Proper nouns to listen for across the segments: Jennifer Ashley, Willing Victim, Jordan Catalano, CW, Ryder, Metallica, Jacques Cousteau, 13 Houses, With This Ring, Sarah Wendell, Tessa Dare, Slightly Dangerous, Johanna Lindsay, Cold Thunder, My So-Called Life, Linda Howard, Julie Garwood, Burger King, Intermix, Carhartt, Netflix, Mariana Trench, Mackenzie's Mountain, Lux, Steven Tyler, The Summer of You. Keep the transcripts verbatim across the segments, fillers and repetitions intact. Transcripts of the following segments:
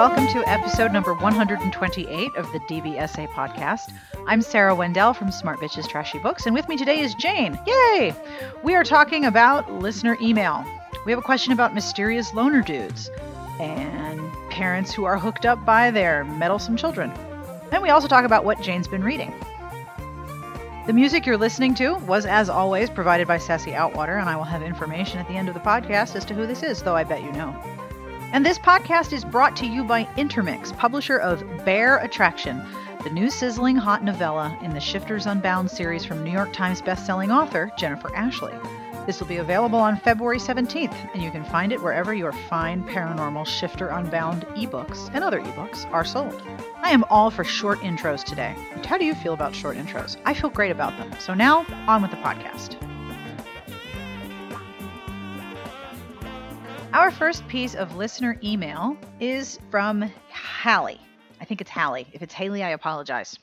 Welcome to episode number one hundred twenty-eight of the D B S A podcast. I'm Sarah Wendell from Smart Bitches Trashy Books, and with me today is Jane. Yay! We are talking about listener email. We have a question about mysterious loner dudes and parents who are hooked up by their meddlesome children. And we also talk about what Jane's been reading. The music you're listening to was, as always, provided by Sassy Outwater, and I will have information at the end of the podcast as to who this is, though I bet you know. And this podcast is brought to you by Intermix, publisher of Bear Attraction, the new sizzling hot novella in the Shifters Unbound series from New York Times bestselling author Jennifer Ashley. This will be available on February seventeenth, and you can find it wherever your fine paranormal Shifter Unbound ebooks and other ebooks are sold. I am all for short intros today. How do you feel about short intros? I feel great about them. So now, on with the podcast. Our first piece of listener email is from Hallie. I think it's Hallie. If it's Haley, I apologize.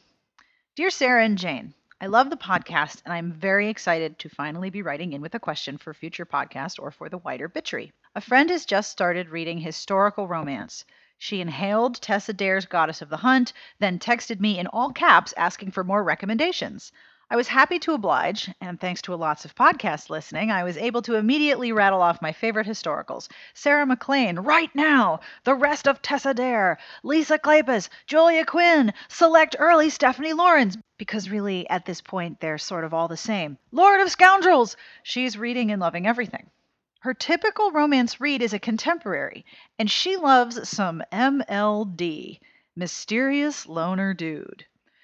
Dear Sarah and Jane, I love the podcast, and I'm very excited to finally be writing in with a question for future podcast or for the wider bitchery. A friend has just started reading historical romance. She inhaled Tessa Dare's Goddess of the Hunt, then texted me in all caps asking for more recommendations. I was happy to oblige, and thanks to lots of podcast listening, I was able to immediately rattle off my favorite historicals. Sarah MacLean, Right Now, The Rest of Tessa Dare, Lisa Kleypas, Julia Quinn, Select Early Stephanie Laurens, because really, at this point, they're sort of all the same. Lord of Scoundrels! She's reading and loving everything. Her typical romance read is a contemporary, and she loves some M L D, Mysterious Loner Dude.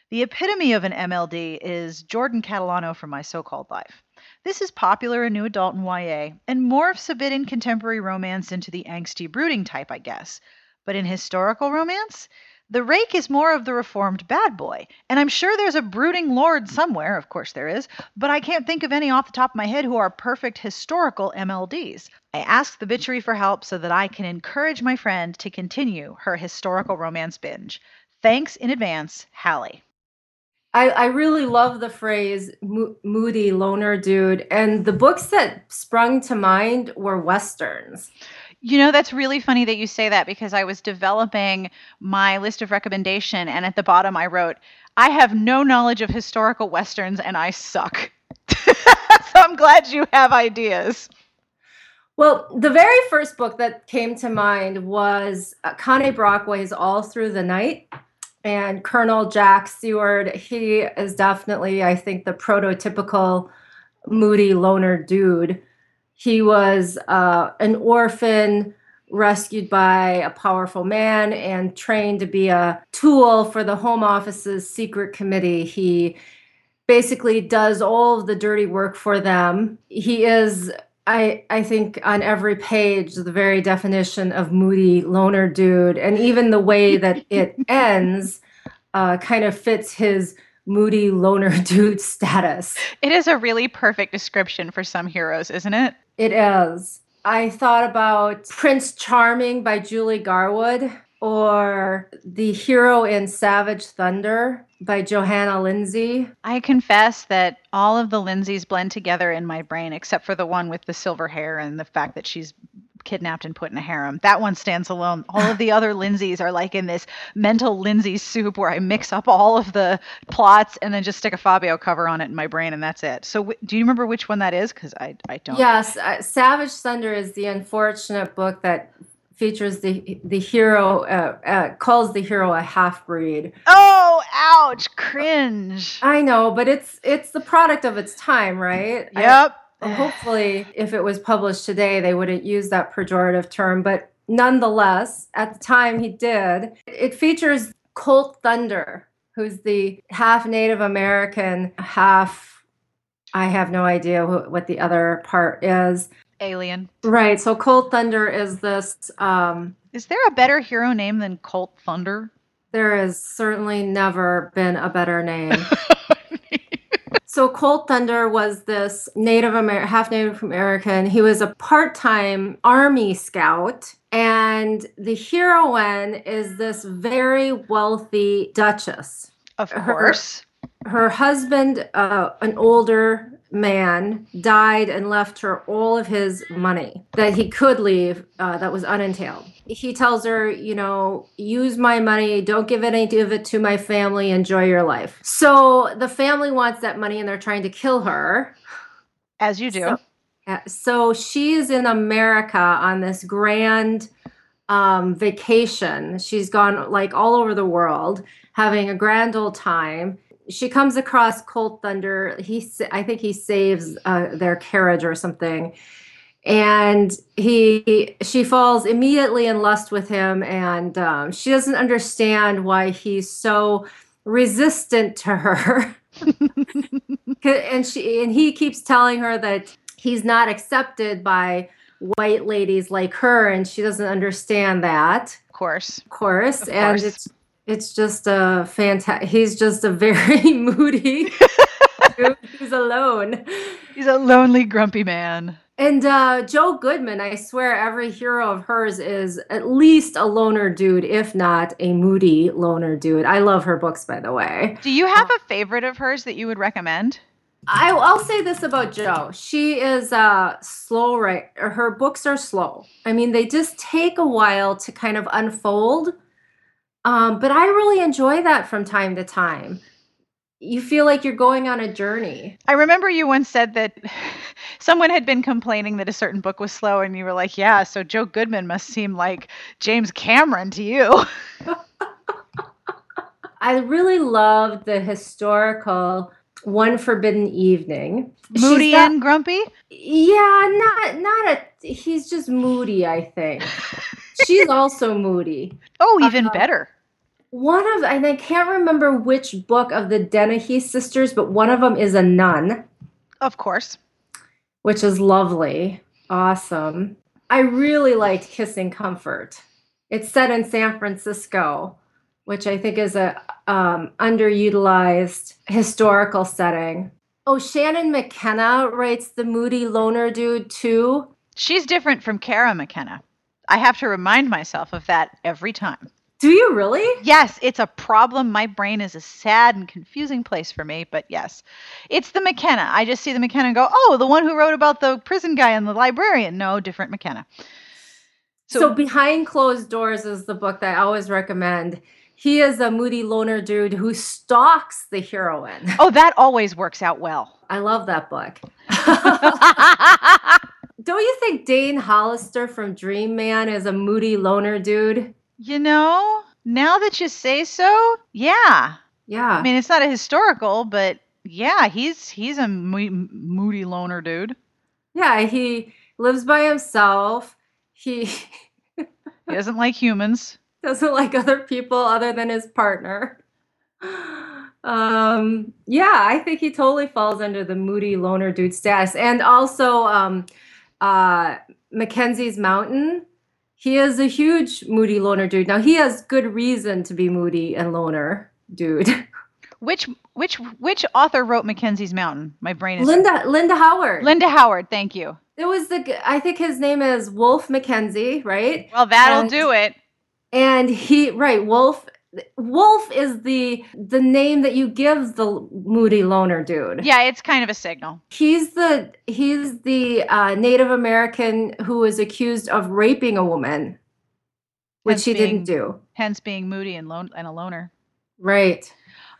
The epitome of an M L D is Jordan Catalano from My So-Called Life. This is popular in new adult and Y A, and morphs a bit in contemporary romance into the angsty brooding type, I guess. But in historical romance, the rake is more of the reformed bad boy, and I'm sure there's a brooding lord somewhere, of course there is, but I can't think of any off the top of my head who are perfect historical M L Ds. I asked the bitchery for help so that I can encourage my friend to continue her historical romance binge. Thanks in advance, Hallie. I, I really love the phrase mo- moody loner dude, and the books that sprung to mind were Westerns. You know, that's really funny that you say that, because I was developing my list of recommendation, and at the bottom I wrote, I have no knowledge of historical Westerns and I suck. So I'm glad you have ideas. Well, the very first book that came to mind was uh, Connie Brockway's All Through the Night, and Colonel Jack Seward. He is definitely, I think, the prototypical moody loner dude. He was uh, an orphan rescued by a powerful man and trained to be a tool for the Home Office's secret committee. He basically does all of the dirty work for them. He is, I, I think, on every page, the very definition of moody loner dude. And even the way that it ends uh, kind of fits his moody loner dude status. It is a really perfect description for some heroes, isn't it? It is. I thought about Prince Charming by Julie Garwood, or the hero in Savage Thunder by Johanna Lindsay. I confess that all of the Lindsays blend together in my brain, except for the one with the silver hair and the fact that she's kidnapped and put in a harem. That one stands alone. All of the other Lindsays are like in this mental Lindsay soup where I mix up all of the plots and then just stick a Fabio cover on it in my brain, and that's it. So w- do you remember which one that is? Because I, I don't. Yes. Uh, Savage Thunder is the unfortunate book that features the the hero, uh, uh, calls the hero a half-breed. Oh, ouch. Cringe. I know, but it's it's the product of its time, right? Yep. I, Hopefully, if it was published today, they wouldn't use that pejorative term. But nonetheless, at the time he did. It features Cold Thunder, who's the half Native American, half, I have no idea wh- what the other part is. Alien. Right. So Cold Thunder is this. Um, is there a better hero name than Cold Thunder? There has certainly never been a better name. So Cold Thunder was this Native Amer- half Native American. He was a part-time Army scout, and the heroine is this very wealthy duchess. Of course. Her, her husband, uh, an older man, died and left her all of his money that he could leave, uh, that was unentailed. He tells her, you know, use my money, don't give any of it to my family, enjoy your life. So the family wants that money and they're trying to kill her. As you do. So, uh, so she's in America on this grand um, vacation. She's gone like all over the world, having a grand old time. She comes across Cold Thunder. He, I think he saves uh, their carriage or something. And he, she falls immediately in lust with him. And um, she doesn't understand why he's so resistant to her. and she, and he keeps telling her that he's not accepted by white ladies like her. And she doesn't understand that. Of course. Of course. Of and course. it's, It's just a fantastic, he's just a very moody, dude who's alone. He's a lonely, grumpy man. And uh, Joe Goodman, I swear every hero of hers is at least a loner dude, if not a moody loner dude. I love her books, by the way. Do you have a favorite of hers that you would recommend? I, I'll say this about Jo. She is uh, slow, right? Her books are slow. I mean, they just take a while to kind of unfold. Um, but I really enjoy that from time to time. You feel like you're going on a journey. I remember you once said that someone had been complaining that a certain book was slow, and you were like, yeah, so Joe Goodman must seem like James Cameron to you. I really loved the historical One Forbidden Evening. Moody got, and grumpy? Yeah, not not a, he's just moody, I think. She's also moody. Oh, even uh, better. One of, and I can't remember which book of the Dennehy sisters, but one of them is a nun. Of course. Which is lovely. Awesome. I really liked Kissing Comfort. It's set in San Francisco, which I think is a um, underutilized historical setting. Oh, Shannon McKenna writes the moody loner dude too. She's different from Cara McKenna. I have to remind myself of that every time. Do you really? Yes, it's a problem. My brain is a sad and confusing place for me, but yes. It's the McKenna. I just see the McKenna and go, oh, the one who wrote about the prison guy and the librarian. No, different McKenna. So, so Behind Closed Doors is the book that I always recommend. He is a moody loner dude who stalks the heroine. Oh, that always works out well. I love that book. Don't you think Dane Hollister from Dream Man is a moody loner dude? You know, now that you say so, yeah. Yeah. I mean, it's not a historical, but yeah, he's he's a mo- moody loner dude. Yeah, he lives by himself. He, he doesn't like humans. Doesn't like other people other than his partner. Um, yeah, I think he totally falls under the moody loner dude status. And also, um, uh, Mackenzie's Mountain, he is a huge moody loner dude. Now, he has good reason to be moody and loner dude. Which which which author wrote Mackenzie's Mountain? My brain is... Linda Linda Howard. Linda Howard, thank you. It was the... I think his name is Wolf Mackenzie, right? Well, that'll and, do it. And he... Right, Wolf... Wolf is the the name that you give the moody loner dude. Yeah, it's kind of a signal. He's the he's the uh, Native American who is accused of raping a woman, which he didn't do. Hence being moody and lone and a loner. Right.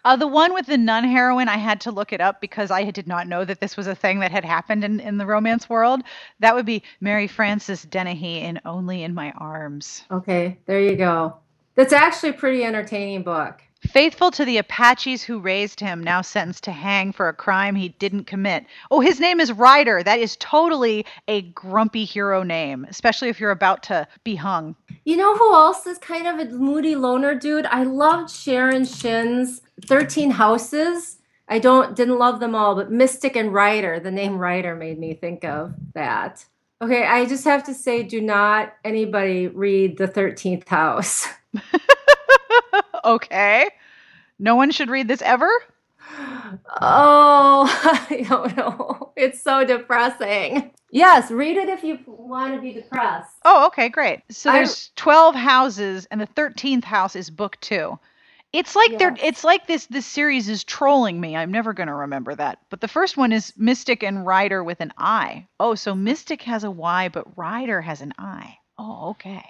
Uh, the one with the nun heroine, I had to look it up because I did not know that this was a thing that had happened in, in the romance world. That would be Mary Frances Dennehy in Only in My Arms. Okay, there you go. That's actually a pretty entertaining book. Faithful to the Apaches who raised him, now sentenced to hang for a crime he didn't commit. Oh, his name is Ryder. That is totally a grumpy hero name, especially if you're about to be hung. You know who else is kind of a moody loner dude? I loved Sharon Shin's Thirteen Houses. I don't didn't love them all, but Mystic and Rider, the name Ryder made me think of that. Okay, I just have to say, do not anybody read The Thirteenth House. Okay. No one should read this ever? Oh, I don't know. It's so depressing. Yes, read it if you want to be depressed. Oh, okay, great. So there's I, twelve houses, and the thirteenth house is book two. It's like yes. they're it's like this this series is trolling me. I'm never going to remember that. But the first one is Mystic and Rider with an I. Oh, so Mystic has a Y, but Rider has an I. Oh, okay.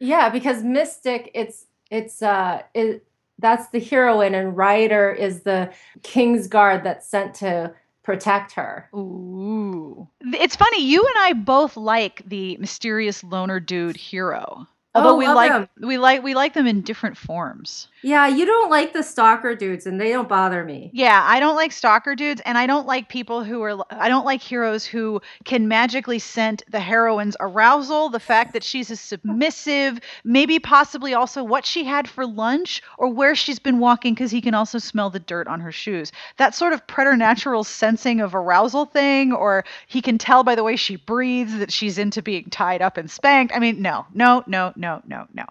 Yeah, because Mystic, it's it's uh it, that's the heroine, and Rider is the King's Guard that's sent to protect her. Ooh. It's funny, you and I both like the mysterious loner dude hero. Although oh, we like them. we like we like them in different forms. Yeah, you don't like the stalker dudes, and they don't bother me. Yeah, I don't like stalker dudes, and I don't like people who are. I don't like heroes who can magically scent the heroine's arousal, the fact that she's a submissive, maybe possibly also what she had for lunch or where she's been walking, because he can also smell the dirt on her shoes. That sort of preternatural sensing of arousal thing, or he can tell by the way she breathes that she's into being tied up and spanked. I mean, no, no, no. No, no, no.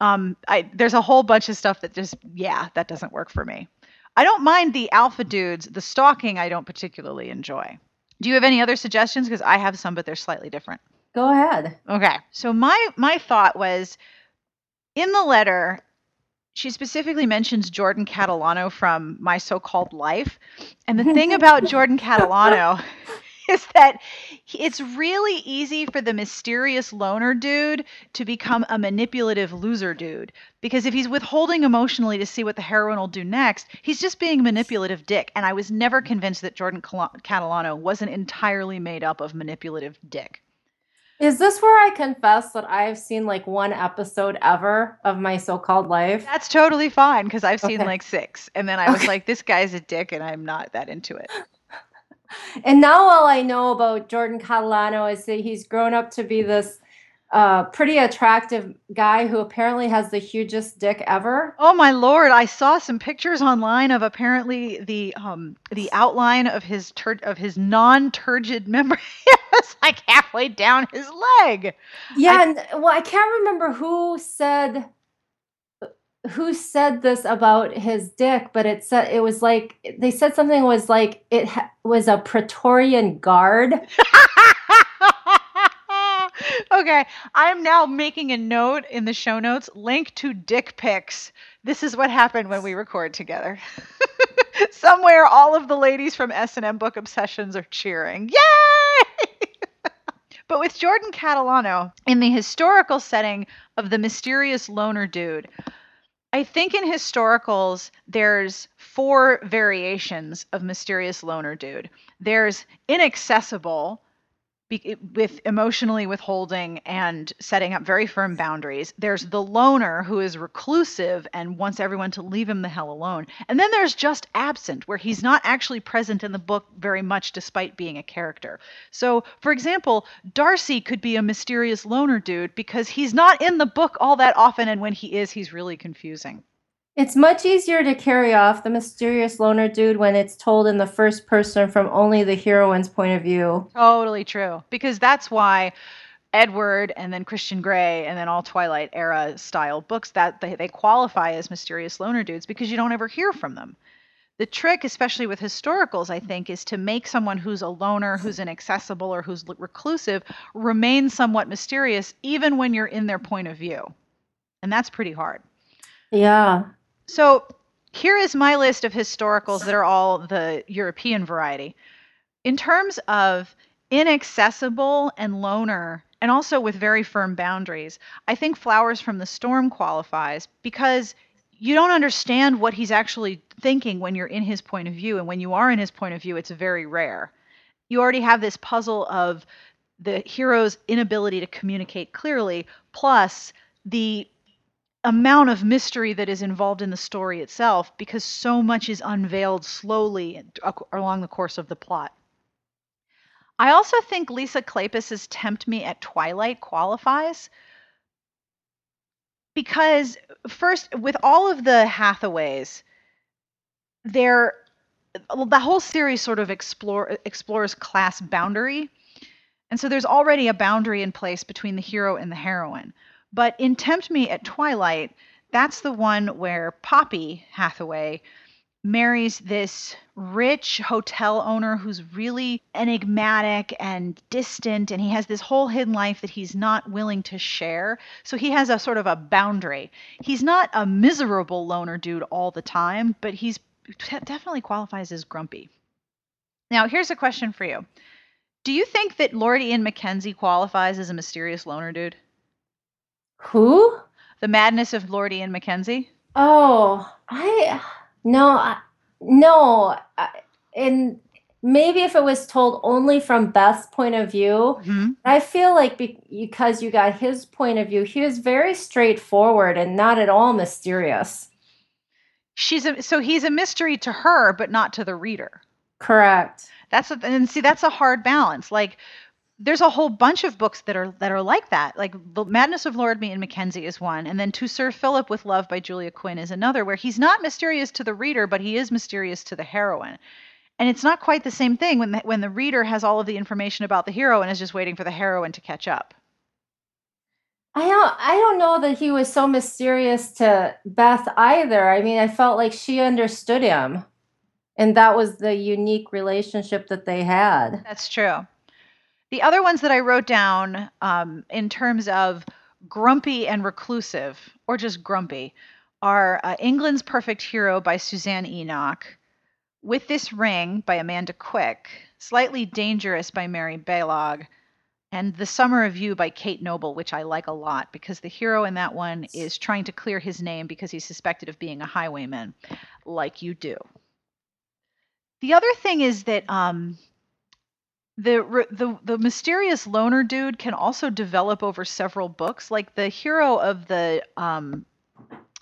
Um, I, there's a whole bunch of stuff that just, yeah, that doesn't work for me. I don't mind the alpha dudes. The stalking I don't particularly enjoy. Do you have any other suggestions? Because I have some, but they're slightly different. Go ahead. Okay. So my my thought was, in the letter, she specifically mentions Jordan Catalano from My So-Called Life. And the thing about Jordan Catalano is that it's really easy for the mysterious loner dude to become a manipulative loser dude. Because if he's withholding emotionally to see what the heroine will do next, he's just being a manipulative dick. And I was never convinced that Jordan Catalano wasn't entirely made up of manipulative dick. Is this where I confess that I've seen like one episode ever of My So-Called Life? That's totally fine, because I've seen okay. like six. And then I was okay. like, this guy's a dick and I'm not that into it. And now all I know about Jordan Catalano is that he's grown up to be this uh, pretty attractive guy who apparently has the hugest dick ever. Oh, my Lord. I saw some pictures online of apparently the um, the outline of his tur- of his non-turgid member. It was like halfway down his leg. Yeah. I- and, well, I can't remember who said... who said this about his dick, but it said, it was like, they said something was like, it ha- was a Praetorian guard. Okay. I'm now making a note in the show notes, link to dick pics. This is what happened when we record together. Somewhere all of the ladies from S and M Book Obsessions are cheering. Yay! But with Jordan Catalano in the historical setting of the mysterious loner dude, I think in historicals, there's four variations of mysterious loner dude. There's inaccessible, be- with emotionally withholding and setting up very firm boundaries. There's the loner, who is reclusive and wants everyone to leave him the hell alone. And then there's just absent, where he's not actually present in the book very much despite being a character. So, for example, Darcy could be a mysterious loner dude because he's not in the book all that often, and when he is, he's really confusing. It's much easier to carry off the mysterious loner dude when it's told in the first person from only the heroine's point of view. Totally true. Because that's why Edward and then Christian Grey and then all Twilight era style books, that they, they qualify as mysterious loner dudes, because you don't ever hear from them. The trick, especially with historicals, I think, is to make someone who's a loner, who's inaccessible, or who's reclusive remain somewhat mysterious even when you're in their point of view. And that's pretty hard. Yeah. So here is my list of historicals that are all the European variety. In terms of inaccessible and loner, and also with very firm boundaries, I think Flowers from the Storm qualifies, because you don't understand what he's actually thinking when you're in his point of view. And when you are in his point of view, it's very rare. You already have this puzzle of the hero's inability to communicate clearly, plus the amount of mystery that is involved in the story itself, because so much is unveiled slowly along the course of the plot. I also think Lisa Kleypas's Tempt Me at Twilight qualifies, because first, with all of the Hathaways, they're, the whole series sort of explore, explores class boundary. And so there's already a boundary in place between the hero and the heroine. But in Tempt Me at Twilight, that's the one where Poppy Hathaway marries this rich hotel owner who's really enigmatic and distant, and he has this whole hidden life that he's not willing to share. So he has a sort of a boundary. He's not a miserable loner dude all the time, but he's t- definitely qualifies as grumpy. Now, here's a question for you. Do you think that Lord Ian Mackenzie qualifies as a mysterious loner dude? Who? The Madness of Lord Ian Mackenzie. Oh, I... No, I, no. I, and maybe if it was told only from Beth's point of view, mm-hmm. I feel like be, because you got his point of view, he was very straightforward and not at all mysterious. She's a, so he's a mystery to her, but not to the reader. Correct. That's a, and see, that's a hard balance. Like, there's a whole bunch of books that are that are like that. Like The Madness of Lord Ian Mackenzie is one, and then To Sir Philip with Love by Julia Quinn is another, where he's not mysterious to the reader, but he is mysterious to the heroine. And it's not quite the same thing when the, when the reader has all of the information about the hero and is just waiting for the heroine to catch up. I don't I don't know that he was so mysterious to Beth either. I mean, I felt like she understood him, and that was the unique relationship that they had. That's true. The other ones that I wrote down um, in terms of grumpy and reclusive, or just grumpy, are uh, England's Perfect Hero by Suzanne Enoch, With This Ring by Amanda Quick, Slightly Dangerous by Mary Balog, and The Summer of You by Kate Noble, which I like a lot because the hero in that one is trying to clear his name because he's suspected of being a highwayman, like you do. The other thing is that... Um, The, the the mysterious loner dude can also develop over several books, like the hero of the um,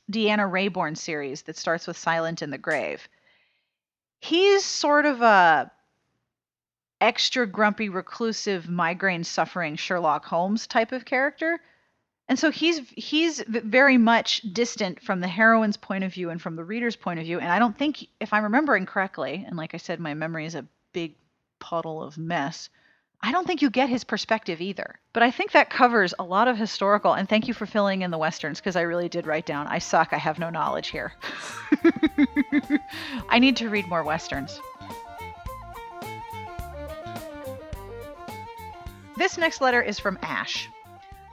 Deanna Rayborn series that starts with Silent in the Grave. He's sort of a extra grumpy, reclusive, migraine-suffering Sherlock Holmes type of character. And so he's he's very much distant from the heroine's point of view and from the reader's point of view. And I don't think, if I'm remembering correctly, and like I said, my memory is a big puddle of mess, I don't think you get his perspective either. But I think that covers a lot of historical, and thank you for filling in the Westerns, because I really did write down, I suck, I have no knowledge here. I need to read more Westerns. This next letter is from Ash.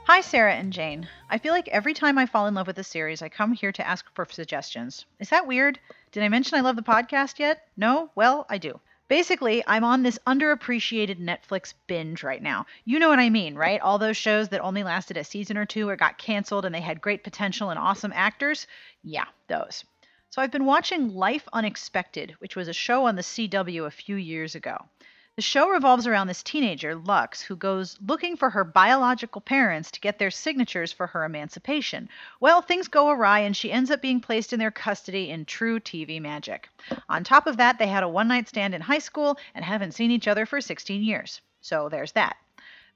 Hi, Sarah and Jane. I feel like every time I fall in love with a series, I come here to ask for suggestions. Is that weird? Did I mention I love the podcast yet? No? Well, I do. Basically, I'm on this underappreciated Netflix binge right now. You know what I mean, right? All those shows that only lasted a season or two or got canceled and they had great potential and awesome actors. Yeah, those. So I've been watching Life Unexpected, which was a show on the C W a few years ago. The show revolves around this teenager, Lux, who goes looking for her biological parents to get their signatures for her emancipation. Well, things go awry and she ends up being placed in their custody in true T V magic. On top of that, they had a one-night stand in high school and haven't seen each other for sixteen years. So there's that.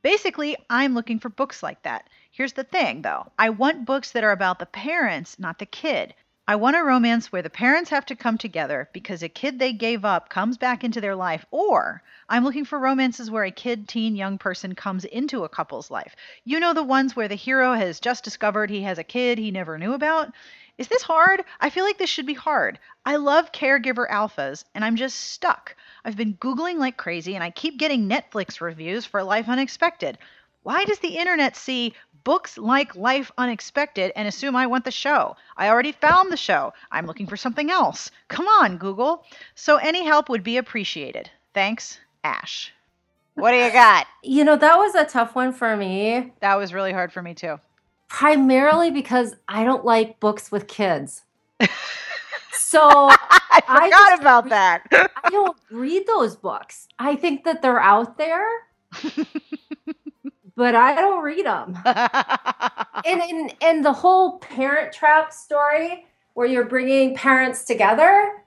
Basically, I'm looking for books like that. Here's the thing, though. I want books that are about the parents, not the kid. I want a romance where the parents have to come together because a kid they gave up comes back into their life, or I'm looking for romances where a kid, teen, young person comes into a couple's life. You know, the ones where the hero has just discovered he has a kid he never knew about? Is this hard? I feel like this should be hard. I love caregiver alphas, and I'm just stuck. I've been Googling like crazy, and I keep getting Netflix reviews for Life Unexpected. Why does the internet see books like Life Unexpected and assume I want the show? I already found the show. I'm looking for something else. Come on, Google. So any help would be appreciated. Thanks, Ash. What do you got? You know, that was a tough one for me. That was really hard for me too. Primarily because I don't like books with kids. So I forgot I just, about that. I don't read those books. I think that they're out there. But I don't read them. and, and, and the whole parent trap story where you're bringing parents together,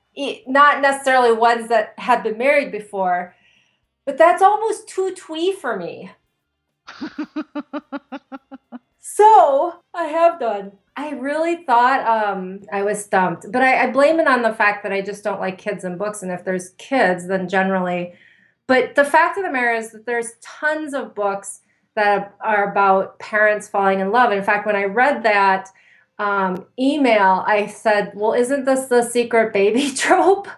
not necessarily ones that have been married before, but that's almost too twee for me. So I have done. I really thought um, I was stumped. But I, I blame it on the fact that I just don't like kids and books. And if there's kids, then generally. But the fact of the matter is that there's tons of books that are about parents falling in love. In fact, when I read that, um, email, I said, well, isn't this the secret baby trope?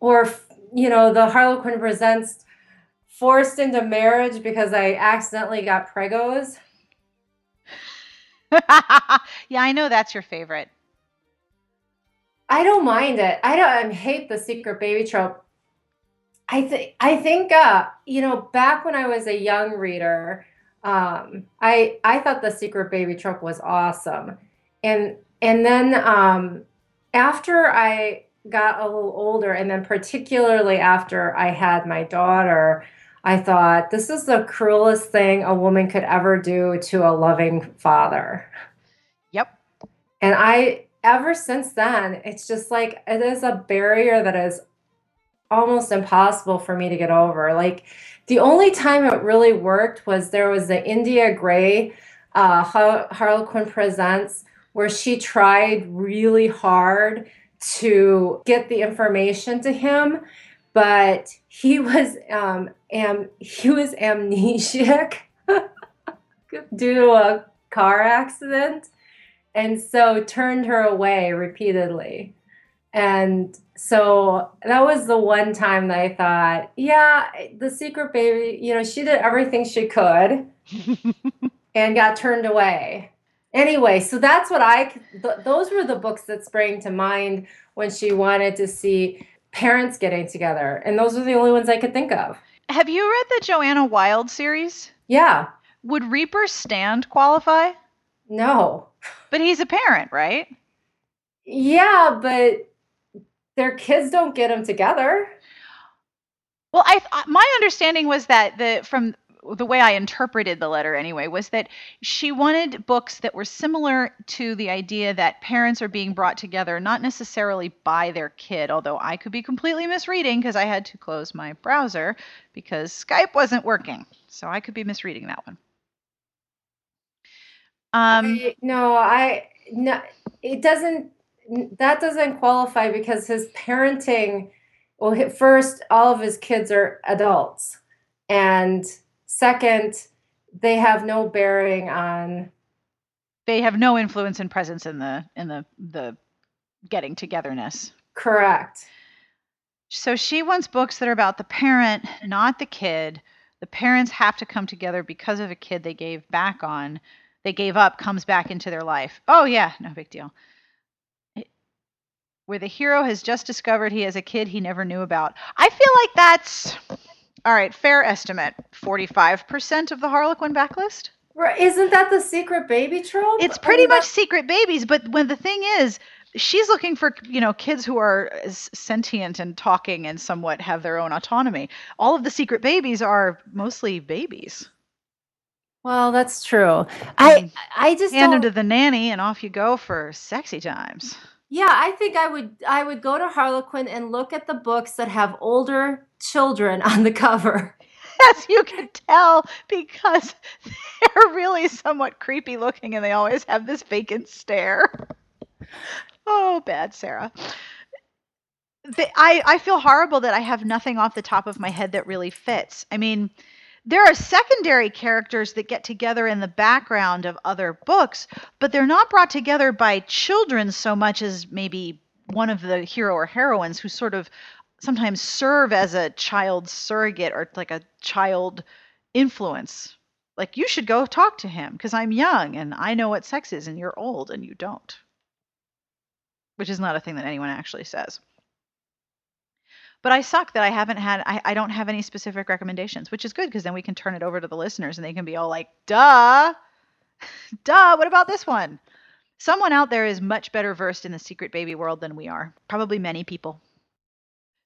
Or, you know, the Harlequin Presents forced into marriage because I accidentally got pregos. Yeah, I know that's your favorite. I don't mind it. I don't I hate the secret baby trope. I think I think uh, you know, back when I was a young reader, um, I I thought the secret baby trope was awesome, and and then um, after I got a little older, and then particularly after I had my daughter, I thought this is the cruelest thing a woman could ever do to a loving father. Yep. And I ever since then, it's just like it is a barrier that is almost impossible for me to get over. Like the only time it really worked was there was the India Gray uh, Harlequin Presents where she tried really hard to get the information to him, but he was um, am he was amnesiac due to a car accident, and so turned her away repeatedly. And so that was the one time that I thought, yeah, the secret baby, you know, she did everything she could and got turned away. Anyway, so that's what I, th- those were the books that sprang to mind when she wanted to see parents getting together. And those were the only ones I could think of. Have you read the Joanna Wild series? Yeah. Would Reaper Stand qualify? No. But he's a parent, right? Yeah, but their kids don't get them together. Well, I th- my understanding was that the from the way I interpreted the letter anyway was that she wanted books that were similar to the idea that parents are being brought together, not necessarily by their kid, although I could be completely misreading because I had to close my browser because Skype wasn't working. So I could be misreading that one. Um, I, no, I no, it doesn't. That doesn't qualify because his parenting, well, first, all of his kids are adults. And second, they have no bearing on. They have no influence and presence in the in the, the getting togetherness. Correct. So she wants books that are about the parent, not the kid. The parents have to come together because of a kid they gave back on. They gave up, comes back into their life. Oh, yeah, no big deal. Where the hero has just discovered he has a kid he never knew about. I feel like that's, all right, fair estimate, forty-five percent of the Harlequin backlist. Isn't that the secret baby trope? It's pretty much secret babies, but when the thing is, she's looking for, you know, kids who are sentient and talking and somewhat have their own autonomy. All of the secret babies are mostly babies. Well, that's true. I, I just hand them to the nanny and off you go for sexy times. Yeah, I think I would I would go to Harlequin and look at the books that have older children on the cover. As you can tell, because they're really somewhat creepy looking and they always have this vacant stare. Oh, bad Sarah. The, I, I feel horrible that I have nothing off the top of my head that really fits. I mean, there are secondary characters that get together in the background of other books, but they're not brought together by children so much as maybe one of the hero or heroines who sort of sometimes serve as a child surrogate or like a child influence. Like, you should go talk to him because I'm young and I know what sex is and you're old and you don't. Which is not a thing that anyone actually says. But I suck that I haven't had, I, I don't have any specific recommendations, which is good because then we can turn it over to the listeners and they can be all like, duh, duh, what about this one? Someone out there is much better versed in the secret baby world than we are. Probably many people.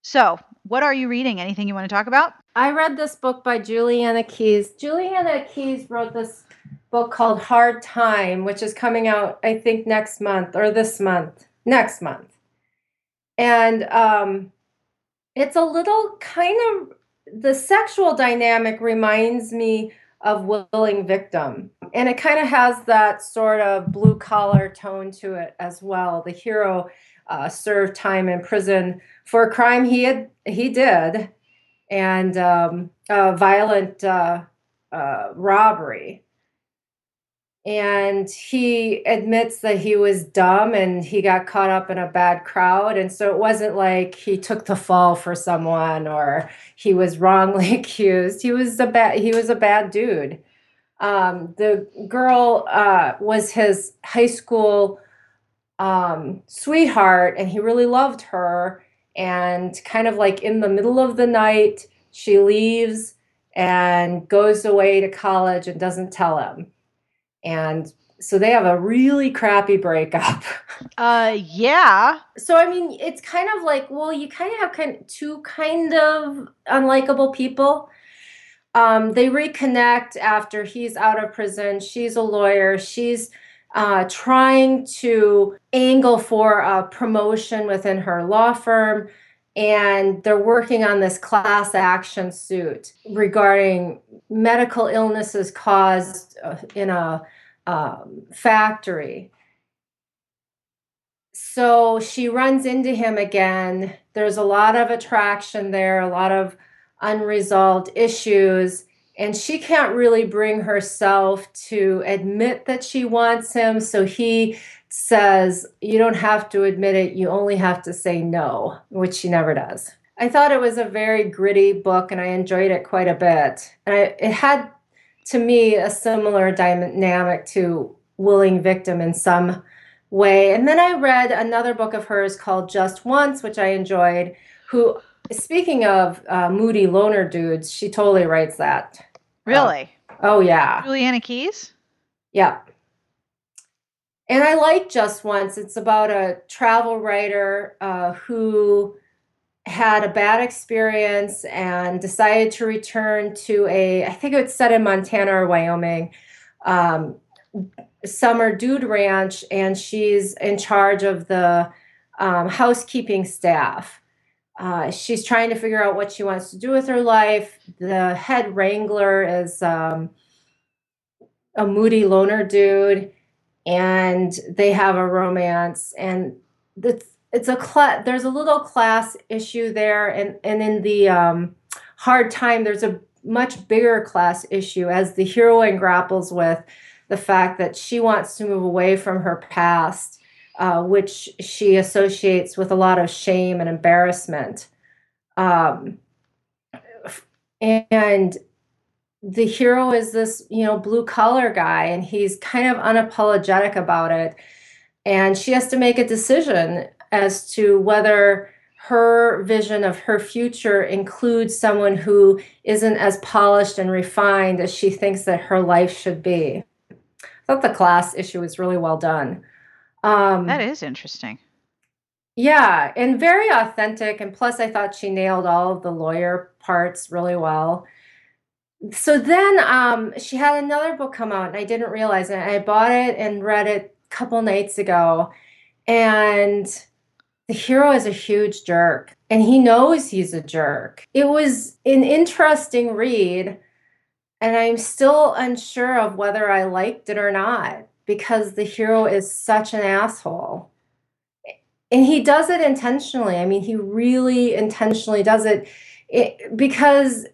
So what are you reading? Anything you want to talk about? I read this book by Juliana Keyes. Juliana Keyes wrote this book called Hard Time, which is coming out, I think, next month or this month, next month. And, um, it's a little kind of, the sexual dynamic reminds me of Willing Victim. And it kind of has that sort of blue collar tone to it as well. The hero uh, served time in prison for a crime he had, he did, and um, a violent uh, uh, robbery. And he admits that he was dumb and he got caught up in a bad crowd. And so it wasn't like he took the fall for someone or he was wrongly accused. He was a bad, he was a bad dude. Um, the girl uh, was his high school um, sweetheart, and he really loved her. And kind of like in the middle of the night, she leaves and goes away to college and doesn't tell him. And so they have a really crappy breakup. Uh, yeah. So, I mean, it's kind of like, well, you kind of have kind of two kind of unlikable people. Um, they reconnect after he's out of prison. She's a lawyer. She's uh, trying to angle for a promotion within her law firm. And they're working on this class action suit regarding medical illnesses caused in a um, factory. So she runs into him again. There's a lot of attraction there, a lot of unresolved issues. And she can't really bring herself to admit that she wants him. So he says, you don't have to admit it. You only have to say no, which she never does. I thought it was a very gritty book, and I enjoyed it quite a bit. And I, it had, to me, a similar dynamic to Willing Victim in some way. And then I read another book of hers called Just Once, which I enjoyed, who, speaking of uh, moody loner dudes, she totally writes that. Really? Uh, oh, yeah. Juliana Keyes? Yeah. And I like Just Once. It's about a travel writer uh, who had a bad experience and decided to return to a, I think it's set in Montana or Wyoming, um, summer dude ranch. And she's in charge of the um, housekeeping staff. Uh, she's trying to figure out what she wants to do with her life. The head wrangler is um, a moody loner dude. And they have a romance, and it's, it's a cl- there's a little class issue there, and, and in the um, Hard Time, there's a much bigger class issue as the heroine grapples with the fact that she wants to move away from her past, uh, which she associates with a lot of shame and embarrassment. Um, and... The hero is this, you know, blue collar guy, and he's kind of unapologetic about it. And she has to make a decision as to whether her vision of her future includes someone who isn't as polished and refined as she thinks that her life should be. I thought the class issue was really well done. Um, that is interesting. Yeah, and very authentic. And plus, I thought she nailed all of the lawyer parts really well. So then um, she had another book come out, and I didn't realize it. I bought it and read it a couple nights ago. And the hero is a huge jerk, and he knows he's a jerk. It was an interesting read, and I'm still unsure of whether I liked it or not, because the hero is such an asshole. And he does it intentionally. I mean, he really intentionally does it, it because...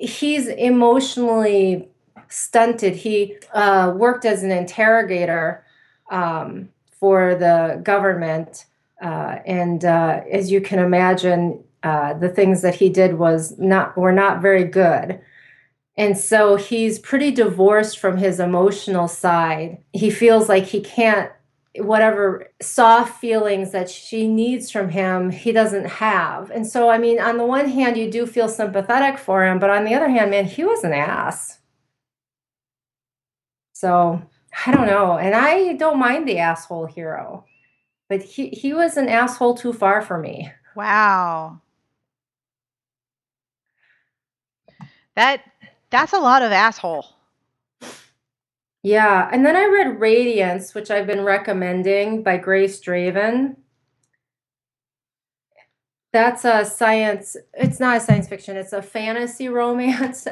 He's emotionally stunted. He uh, worked as an interrogator um, for the government. Uh, and uh, as you can imagine, uh, the things that he did was not were not very good. And so he's pretty divorced from his emotional side. He feels like he can't, whatever soft feelings that she needs from him, he doesn't have. And so, I mean, on the one hand, you do feel sympathetic for him, but on the other hand, man, he was an ass. So I don't know. And I don't mind the asshole hero, but he, he was an asshole too far for me. Wow. That, that's a lot of asshole. Yeah, and then I read Radiance, which I've been recommending, by Grace Draven. That's a science, it's not a science fiction, it's a fantasy romance.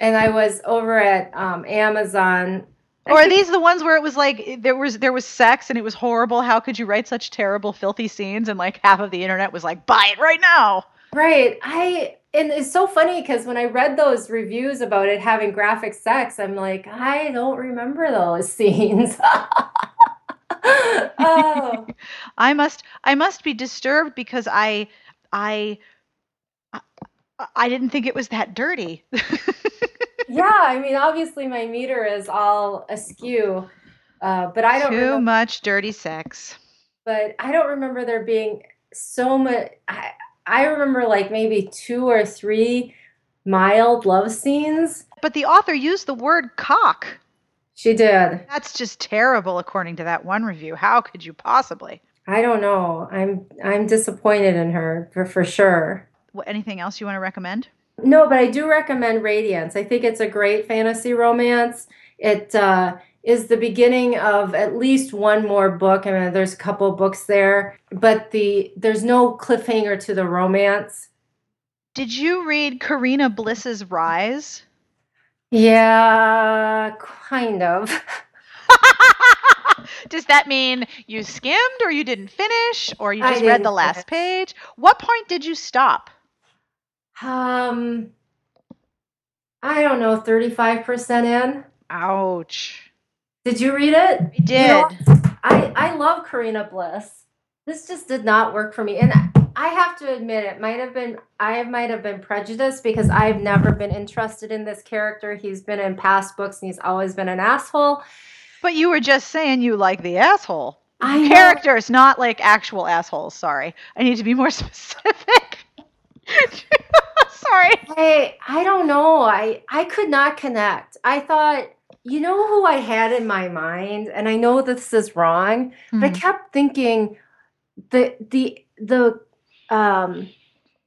And I was over at um, Amazon. Or are these the ones where it was like, there was there was sex and it was horrible? How could you write such terrible, filthy scenes? And like half of the internet was like, buy it right now. Right. I And it's so funny because when I read those reviews about it having graphic sex, I'm like, I don't remember those scenes. Oh. I must, I must be disturbed because I, I, I didn't think it was that dirty. Yeah, I mean, obviously my meter is all askew, uh, but I don't too remember, much dirty sex. But I don't remember there being so much. I, I remember like maybe two or three mild love scenes. But the author used the word cock. She did. That's just terrible, according to that one review. How could you possibly? I don't know. I'm I'm disappointed in her for, for sure. What, anything else you want to recommend? No, but I do recommend Radiance. I think it's a great fantasy romance. It uh, is the beginning of at least one more book. I mean, there's a couple books there, but the there's no cliffhanger to the romance. Did you read Karina Bliss's Rise? Yeah, kind of. Does that mean you skimmed or you didn't finish or you just read the last page? What point did you stop? Um, I don't know, thirty-five percent in. Ouch. Did you read it? I did. You know, I, I love Karina Bliss. This just did not work for me. And I have to admit, it might have been, I might have been prejudiced because I've never been interested in this character. He's been in past books and he's always been an asshole. But you were just saying you like the asshole. I Characters, know. Not like actual assholes. Sorry. I need to be more specific. Sorry. Hey, I don't know. I, I could not connect. I thought, you know who I had in my mind? And I know this is wrong, mm-hmm. but I kept thinking the, the, the, um,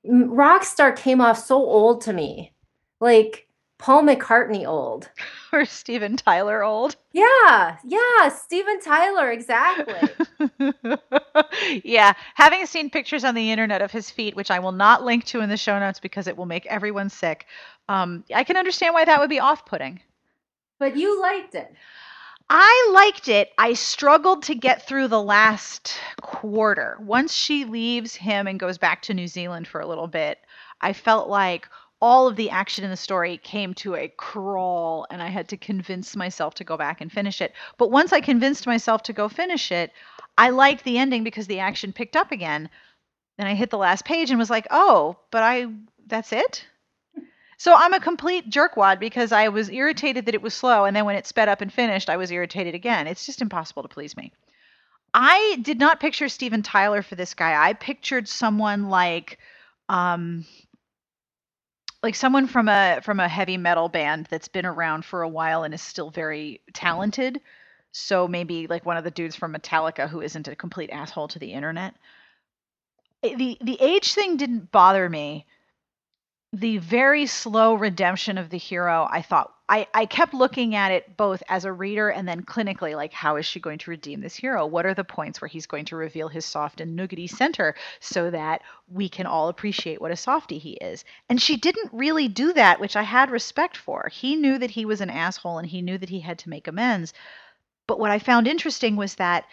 Rockstar came off so old to me. Like Paul McCartney old. Or Steven Tyler old. Yeah. Yeah. Steven Tyler. Exactly. Yeah. Having seen pictures on the internet of his feet, which I will not link to in the show notes because it will make everyone sick. Um, I can understand why that would be off-putting. But you liked it. I liked it. I struggled to get through the last quarter. Once she leaves him and goes back to New Zealand for a little bit, I felt like all of the action in the story came to a crawl and I had to convince myself to go back and finish it. But once I convinced myself to go finish it, I liked the ending because the action picked up again. And I hit the last page and was like, oh, but I, that's it? So I'm a complete jerkwad because I was irritated that it was slow. And then when it sped up and finished, I was irritated again. It's just impossible to please me. I did not picture Steven Tyler for this guy. I pictured someone like, um, like someone from a from a heavy metal band that's been around for a while and is still very talented. So maybe like one of the dudes from Metallica who isn't a complete asshole to the internet. The the age thing didn't bother me. The very slow redemption of the hero, I thought I, I kept looking at it both as a reader and then clinically, like how is she going to redeem this hero? What are the points where he's going to reveal his soft and nougaty center so that we can all appreciate what a softie he is? And she didn't really do that, which I had respect for. He knew that he was an asshole and he knew that he had to make amends. But what I found interesting was that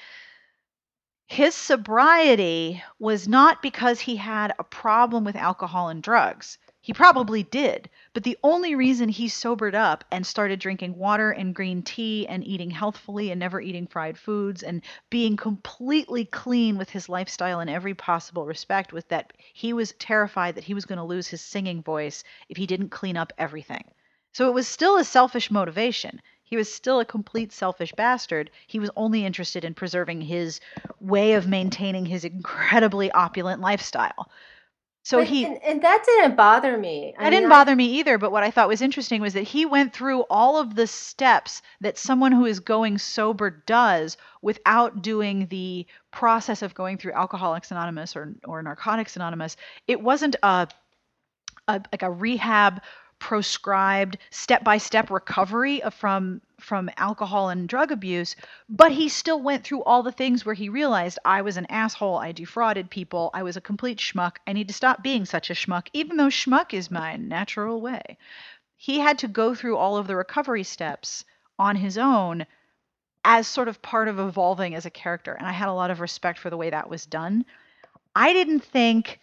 his sobriety was not because he had a problem with alcohol and drugs. He probably did, but the only reason he sobered up and started drinking water and green tea and eating healthfully and never eating fried foods and being completely clean with his lifestyle in every possible respect was that he was terrified that he was going to lose his singing voice if he didn't clean up everything. So it was still a selfish motivation. He was still a complete selfish bastard. He was only interested in preserving his way of maintaining his incredibly opulent lifestyle. So but, he and, and that didn't bother me. I that mean, didn't bother I, me either. But what I thought was interesting was that he went through all of the steps that someone who is going sober does without doing the process of going through Alcoholics Anonymous or or Narcotics Anonymous. It wasn't a, a like a rehab proscribed step-by-step recovery from from alcohol and drug abuse, but he still went through all the things where he realized I was an asshole, I defrauded people, I was a complete schmuck, I need to stop being such a schmuck, even though schmuck is my natural way. He had to go through all of the recovery steps on his own as sort of part of evolving as a character, and I had a lot of respect for the way that was done. I didn't think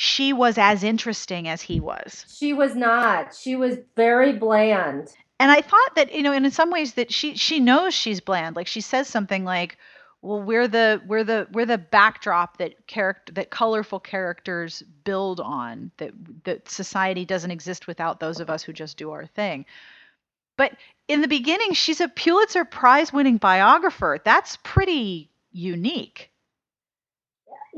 she was as interesting as he was. She was not. She was very bland. And I thought that, you know, and in some ways that she she knows she's bland. Like she says something like, well, we're the we're the we're the backdrop that character that colorful characters build on, that that society doesn't exist without those of us who just do our thing. But in the beginning, she's a Pulitzer Prize winning biographer. That's pretty unique.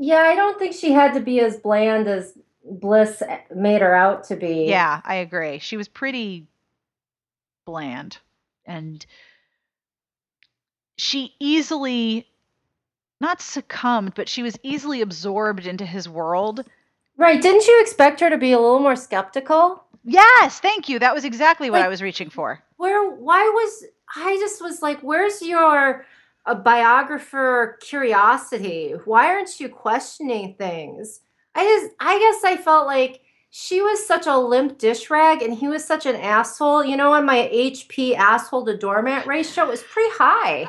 Yeah, I don't think she had to be as bland as Bliss made her out to be. Yeah, I agree. She was pretty bland, and she easily, not succumbed, but she was easily absorbed into his world. Right. Didn't you expect her to be a little more skeptical? Yes. Thank you. That was exactly what like, I was reaching for. Where, why was, I just was like, where's your a biographer curiosity? Why aren't you questioning things? I just, I guess I felt like she was such a limp dish rag and he was such an asshole. You know, on my H P asshole to doormat ratio, it was pretty high.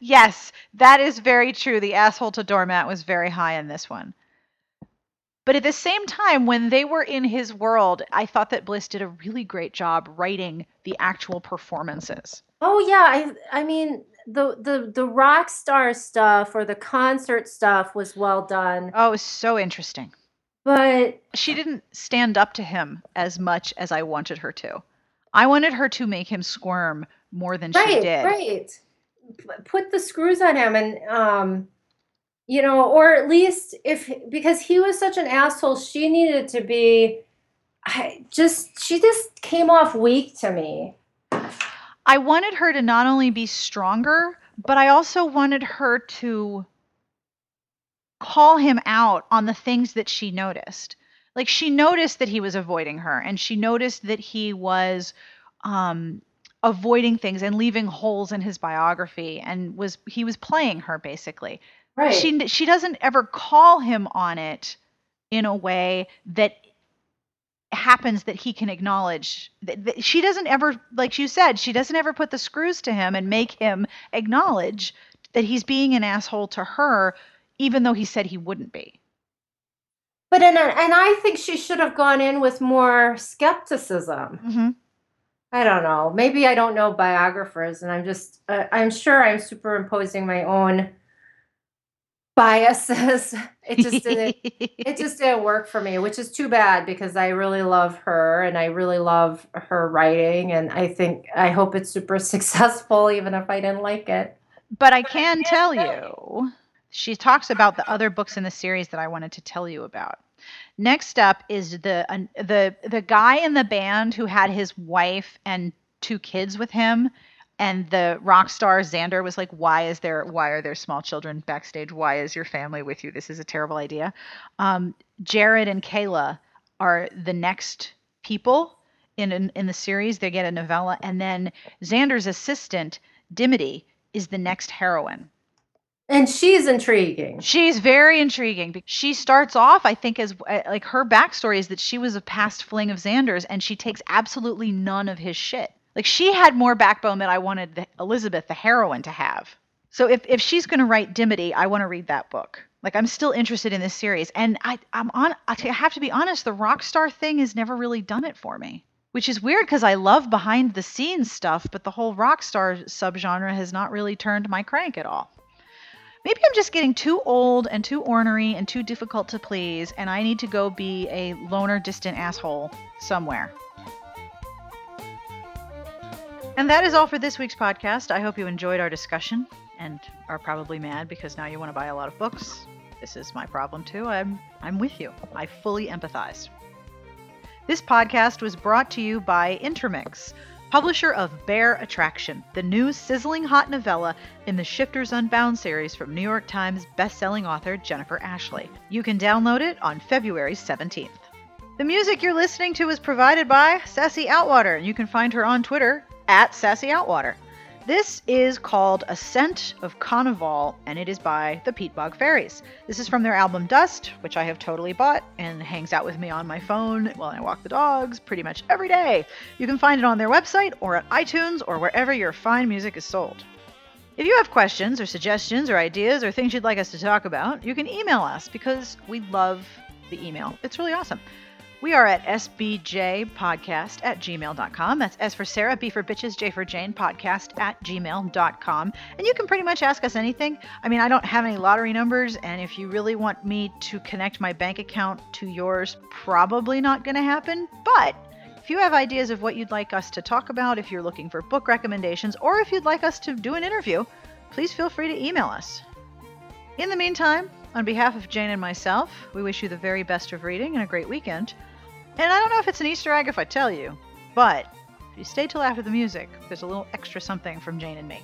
Yes, that is very true. The asshole to doormat was very high in this one. But at the same time, when they were in his world, I thought that Bliss did a really great job writing the actual performances. Oh, yeah. I I mean, the, the, the rock star stuff or the concert stuff was well done. Oh, it was so interesting. But she didn't stand up to him as much as I wanted her to. I wanted her to make him squirm more than right, she did. Right, right. Put the screws on him and, um, you know, or at least if, because he was such an asshole, she needed to be, I just, she just came off weak to me. I wanted her to not only be stronger, but I also wanted her to call him out on the things that she noticed. Like she noticed that he was avoiding her, and she noticed that he was um, avoiding things and leaving holes in his biography, and was he was playing her basically. Right. She she doesn't ever call him on it in a way that happens that he can acknowledge. That she doesn't ever, like you said, she doesn't ever put the screws to him and make him acknowledge that he's being an asshole to her, even though he said he wouldn't be. But and and I think she should have gone in with more skepticism. Mm-hmm. I don't know. Maybe I don't know biographers, and I'm just uh, I'm sure I'm superimposing my own biases. It just didn't it just didn't work for me, which is too bad because I really love her and I really love her writing, and I think I hope it's super successful even if I didn't like it. But I can tell you, she talks about the other books in the series that I wanted to tell you about. Next up is the uh, the the guy in the band who had his wife and two kids with him. And the rock star Xander was like, why is there, why are there small children backstage? Why is your family with you? This is a terrible idea. Um, Jared and Kayla are the next people in, in in the series. They get a novella. And then Xander's assistant, Dimity, is the next heroine. And she's intriguing. She's very intriguing. She starts off, I think, as like her backstory is that she was a past fling of Xander's, and she takes absolutely none of his shit. Like she had more backbone that I wanted the, Elizabeth, the heroine, to have. So if, if she's going to write Dimity, I want to read that book. Like I'm still interested in this series. And I, I'm on, I have to be honest, the rock star thing has never really done it for me, which is weird because I love behind the scenes stuff, but the whole rock star subgenre has not really turned my crank at all. Maybe I'm just getting too old and too ornery and too difficult to please, and I need to go be a loner, distant asshole somewhere. And that is all for this week's podcast. I hope you enjoyed our discussion and are probably mad because now you want to buy a lot of books. This is my problem too. I'm I'm with you. I fully empathize. This podcast was brought to you by Intermix, publisher of Bear Attraction, the new sizzling hot novella in the Shifters Unbound series from New York Times bestselling author Jennifer Ashley. You can download it on February seventeenth. The music you're listening to is provided by Sassy Outwater, and you can find her on Twitter at Sassy Outwater. This is called Ascent of Carnival, and it is by the Peat Bog Fairies. This is from their album Dust, which I have totally bought and hangs out with me on my phone while I walk the dogs pretty much every day. You can find it on their website or at iTunes or wherever your fine music is sold. If you have questions or suggestions or ideas or things you'd like us to talk about, you can email us because we love the email. It's really awesome. We are at s b j podcast at gmail dot com. That's S for Sarah, B for Bitches, J for Jane, podcast at gmail dot com. And you can pretty much ask us anything. I mean, I don't have any lottery numbers, and if you really want me to connect my bank account to yours, probably not going to happen. But if you have ideas of what you'd like us to talk about, if you're looking for book recommendations, or if you'd like us to do an interview, please feel free to email us. In the meantime, on behalf of Jane and myself, we wish you the very best of reading and a great weekend. And I don't know if it's an Easter egg if I tell you, but if you stay till after the music, there's a little extra something from Jane and me.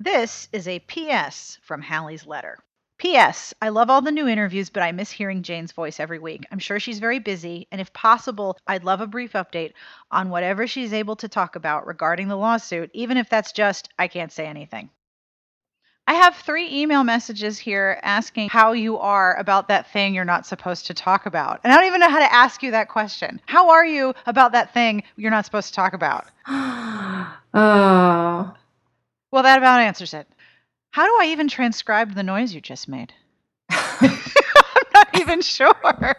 This is a P S from Hallie's letter. P S I love all the new interviews, but I miss hearing Jane's voice every week. I'm sure she's very busy, and if possible, I'd love a brief update on whatever she's able to talk about regarding the lawsuit, even if that's just, I can't say anything. I have three email messages here asking how you are about that thing you're not supposed to talk about. And I don't even know how to ask you that question. How are you about that thing you're not supposed to talk about? Oh... Well, that about answers it. How do I even transcribe the noise you just made? I'm not even sure.